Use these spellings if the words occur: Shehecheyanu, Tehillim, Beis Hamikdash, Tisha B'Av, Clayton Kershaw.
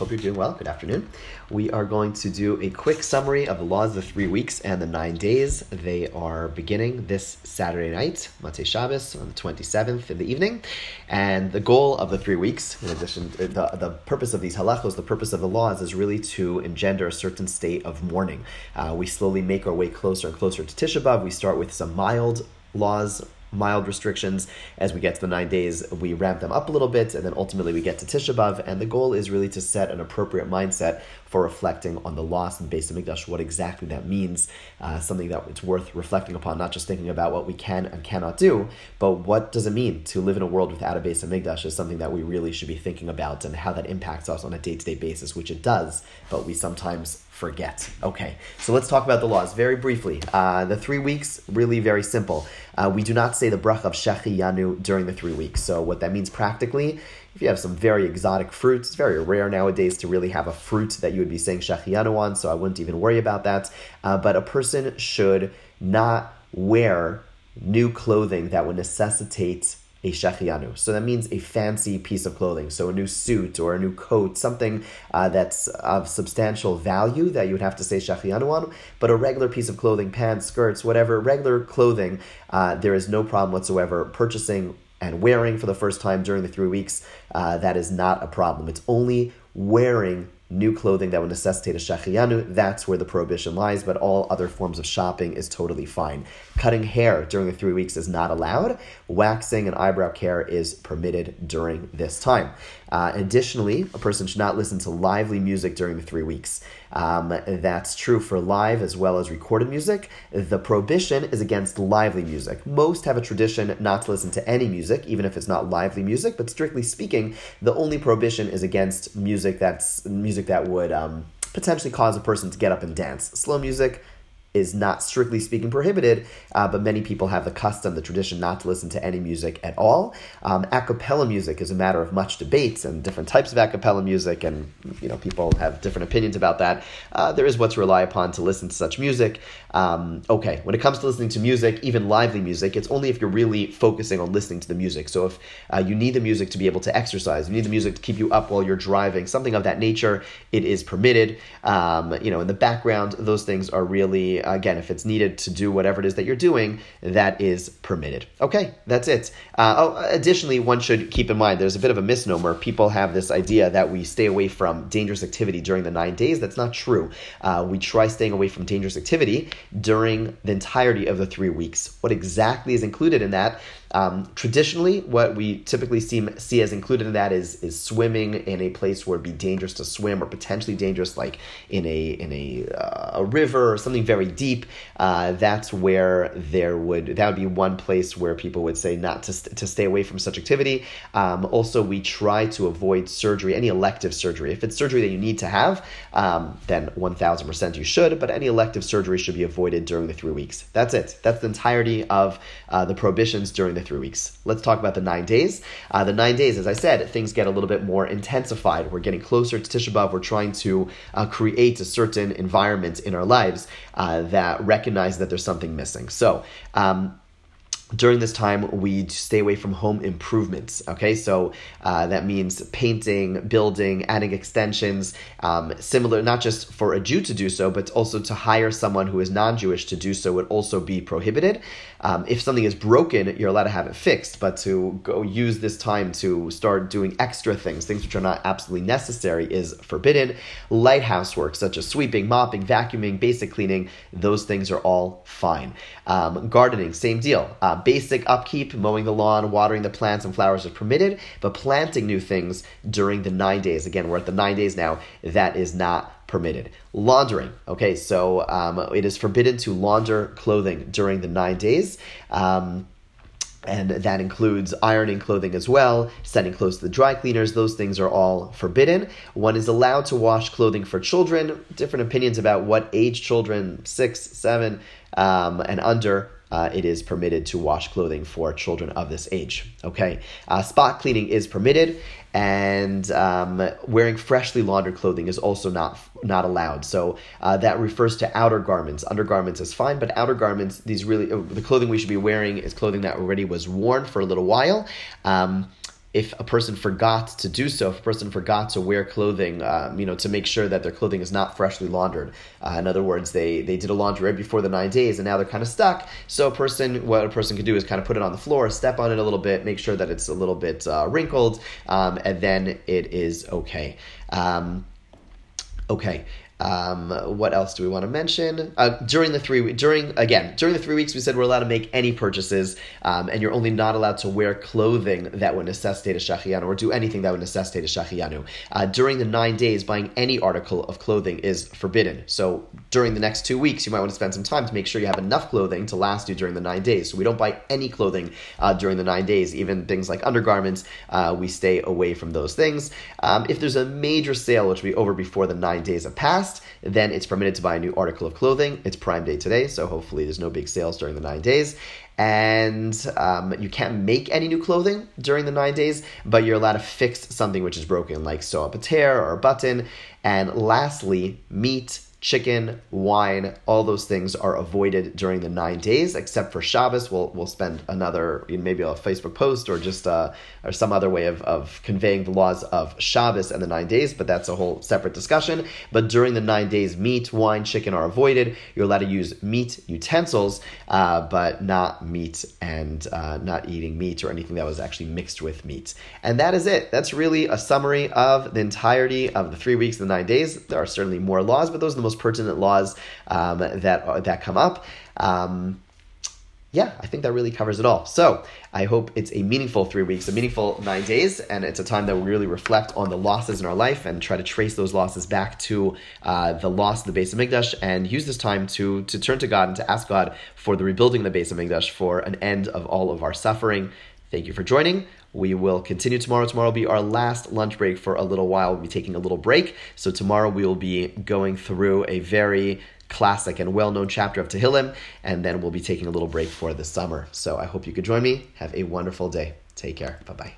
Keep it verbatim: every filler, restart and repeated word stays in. Hope you're doing well. Good afternoon. We are going to do a quick summary of the laws of the three weeks and the nine days. They are beginning this Saturday night, Matzei Shabbos, on the twenty-seventh in the evening. And the goal of the three weeks, in addition, the, the purpose of these halachos, the purpose of the laws is really to engender a certain state of mourning. Uh, we slowly make our way closer and closer to Tisha B'Av. We start with some mild laws, mild restrictions. As we get to the nine days, we ramp them up a little bit, and then ultimately we get to Tisha B'Av, and the goal is really to set an appropriate mindset for reflecting on the loss in Beis Hamikdash, what exactly that means, uh, something that it's worth reflecting upon, not just thinking about what we can and cannot do, but what does it mean to live in a world without a Beis Hamikdash is something that we really should be thinking about and how that impacts us on a day-to-day basis, which it does, but we sometimes forget. Okay, so let's talk about the laws very briefly. Uh, the three weeks, really very simple. Uh, we do not say the bracha of Shehecheyanu during the three weeks. So what that means practically, if you have some very exotic fruits, it's very rare nowadays to really have a fruit that you would be saying Shehecheyanu on, so I wouldn't even worry about that. Uh, but a person should not wear new clothing that would necessitate a Shehecheyanu. So that means a fancy piece of clothing. So a new suit or a new coat, something uh, that's of substantial value that you would have to say Shehecheyanu on, but a regular piece of clothing, pants, skirts, whatever, regular clothing, uh, there is no problem whatsoever purchasing and wearing for the first time during the three weeks. Uh, that is not a problem. It's only wearing new clothing that would necessitate a Shehecheyanu, that's where the prohibition lies, but all other forms of shopping is totally fine. Cutting hair during the three weeks is not allowed. Waxing and eyebrow care is permitted during this time. Uh, additionally, a person should not listen to lively music during the three weeks. Um, that's true for live as well as recorded music. The prohibition is against lively music. Most have a tradition not to listen to any music, even if it's not lively music, but strictly speaking, the only prohibition is against music that's music that would um, potentially cause a person to get up and dance. Slow music is not strictly speaking prohibited, uh, but many people have the custom, the tradition not to listen to any music at all. Um, a cappella music is a matter of much debate and different types of a cappella music, and you know people have different opinions about that. Uh, there is what to rely upon to listen to such music. Um, okay, when it comes to listening to music, even lively music, it's only if you're really focusing on listening to the music. So if uh, you need the music to be able to exercise, you need the music to keep you up while you're driving, something of that nature, it is permitted. Um, you know, in the background, those things are really, again, if it's needed to do whatever it is that you're doing, that is permitted. Okay, that's it. Uh, oh, additionally, one should keep in mind, there's a bit of a misnomer. People have this idea that we stay away from dangerous activity during the nine days. That's not true. Uh, we try staying away from dangerous activity during the entirety of the three weeks. What exactly is included in that? Um, traditionally, what we typically see, see as included in that is is swimming in a place where it'd be dangerous to swim or potentially dangerous, like in a in a, uh, a river or something very deep. Uh, that's where there would that would be one place where people would say not to st- to stay away from such activity. Um, also, we try to avoid surgery, any elective surgery. If it's surgery that you need to have, um, then one thousand percent you should. But any elective surgery should be avoided during the three weeks. That's it. That's the entirety of uh, the prohibitions during the three weeks. Let's talk about the nine days. Uh, the nine days, as I said, things get a little bit more intensified. We're getting closer to Tisha B'Av. We're trying to uh, create a certain environment in our lives uh, that recognize that there's something missing. So, um, during this time, we stay away from home improvements, okay? So uh, that means painting, building, adding extensions, um, similar, not just for a Jew to do so, but also to hire someone who is non-Jewish to do so would also be prohibited. Um, if something is broken, you're allowed to have it fixed, but to go use this time to start doing extra things, things which are not absolutely necessary, is forbidden. Light housework, such as sweeping, mopping, vacuuming, basic cleaning, those things are all fine. Um, gardening, same deal. Um, Basic upkeep, mowing the lawn, watering the plants and flowers is permitted, but planting new things during the nine days, again, we're at the nine days now, that is not permitted. Laundering. Okay, so um, it is forbidden to launder clothing during the nine days. Um, And that includes ironing clothing as well, sending clothes to the dry cleaners. Those things are all forbidden. One is allowed to wash clothing for children. Different opinions about what age children, six, seven, um, and under, uh, it is permitted to wash clothing for children of this age. Okay, uh, spot cleaning is permitted. And um, wearing freshly laundered clothing is also not not allowed. So uh, that refers to outer garments. Undergarments is fine, but outer garments, these really the clothing we should be wearing is clothing that already was worn for a little while. Um, if a person forgot to do so, if a person forgot to wear clothing, um, you know, to make sure that their clothing is not freshly laundered. Uh, in other words, they, they did a laundry right before the nine days and now they're kind of stuck. So a person, what a person could do is kind of put it on the floor, step on it a little bit, make sure that it's a little bit uh, wrinkled, um, and then it is okay. Um, okay. Um, what else do we want to mention? Uh, during the three, during again, during the three weeks, we said we're allowed to make any purchases, um, and you're only not allowed to wear clothing that would necessitate a shehecheyanu or do anything that would necessitate a shehecheyanu. Uh, during the nine days, buying any article of clothing is forbidden. So during the next two weeks, you might want to spend some time to make sure you have enough clothing to last you during the nine days. So we don't buy any clothing uh, during the nine days, even things like undergarments. Uh, we stay away from those things. Um, if there's a major sale, which will be over before the nine days have passed, then it's permitted to buy a new article of clothing. It's Prime Day today, so hopefully there's no big sales during the nine days. And um, you can't make any new clothing during the nine days, but you're allowed to fix something which is broken, like sew up a tear or a button. And lastly, meat, chicken, wine, all those things are avoided during the nine days, except for Shabbos. We'll we'll spend another, maybe a Facebook post or just uh, or some other way of, of conveying the laws of Shabbos and the nine days, but that's a whole separate discussion. But during the nine days, meat, wine, chicken are avoided. You're allowed to use meat utensils, uh, but not meat and uh, not eating meat or anything that was actually mixed with meat. And that is it. That's really a summary of the entirety of the three weeks and the nine days. There are certainly more laws, but those are the most pertinent laws um, that uh, that come up. Um, yeah, I think that really covers it all. So I hope it's a meaningful three weeks, a meaningful nine days, and it's a time that we really reflect on the losses in our life and try to trace those losses back to uh, the loss of the Beis Hamikdash, and use this time to to turn to God and to ask God for the rebuilding of the Beis Hamikdash, for an end of all of our suffering. Thank you for joining. We will continue tomorrow. Tomorrow will be our last lunch break for a little while. We'll be taking a little break. So tomorrow we will be going through a very classic and well-known chapter of Tehillim, and then we'll be taking a little break for the summer. So I hope you could join me. Have a wonderful day. Take care. Bye-bye.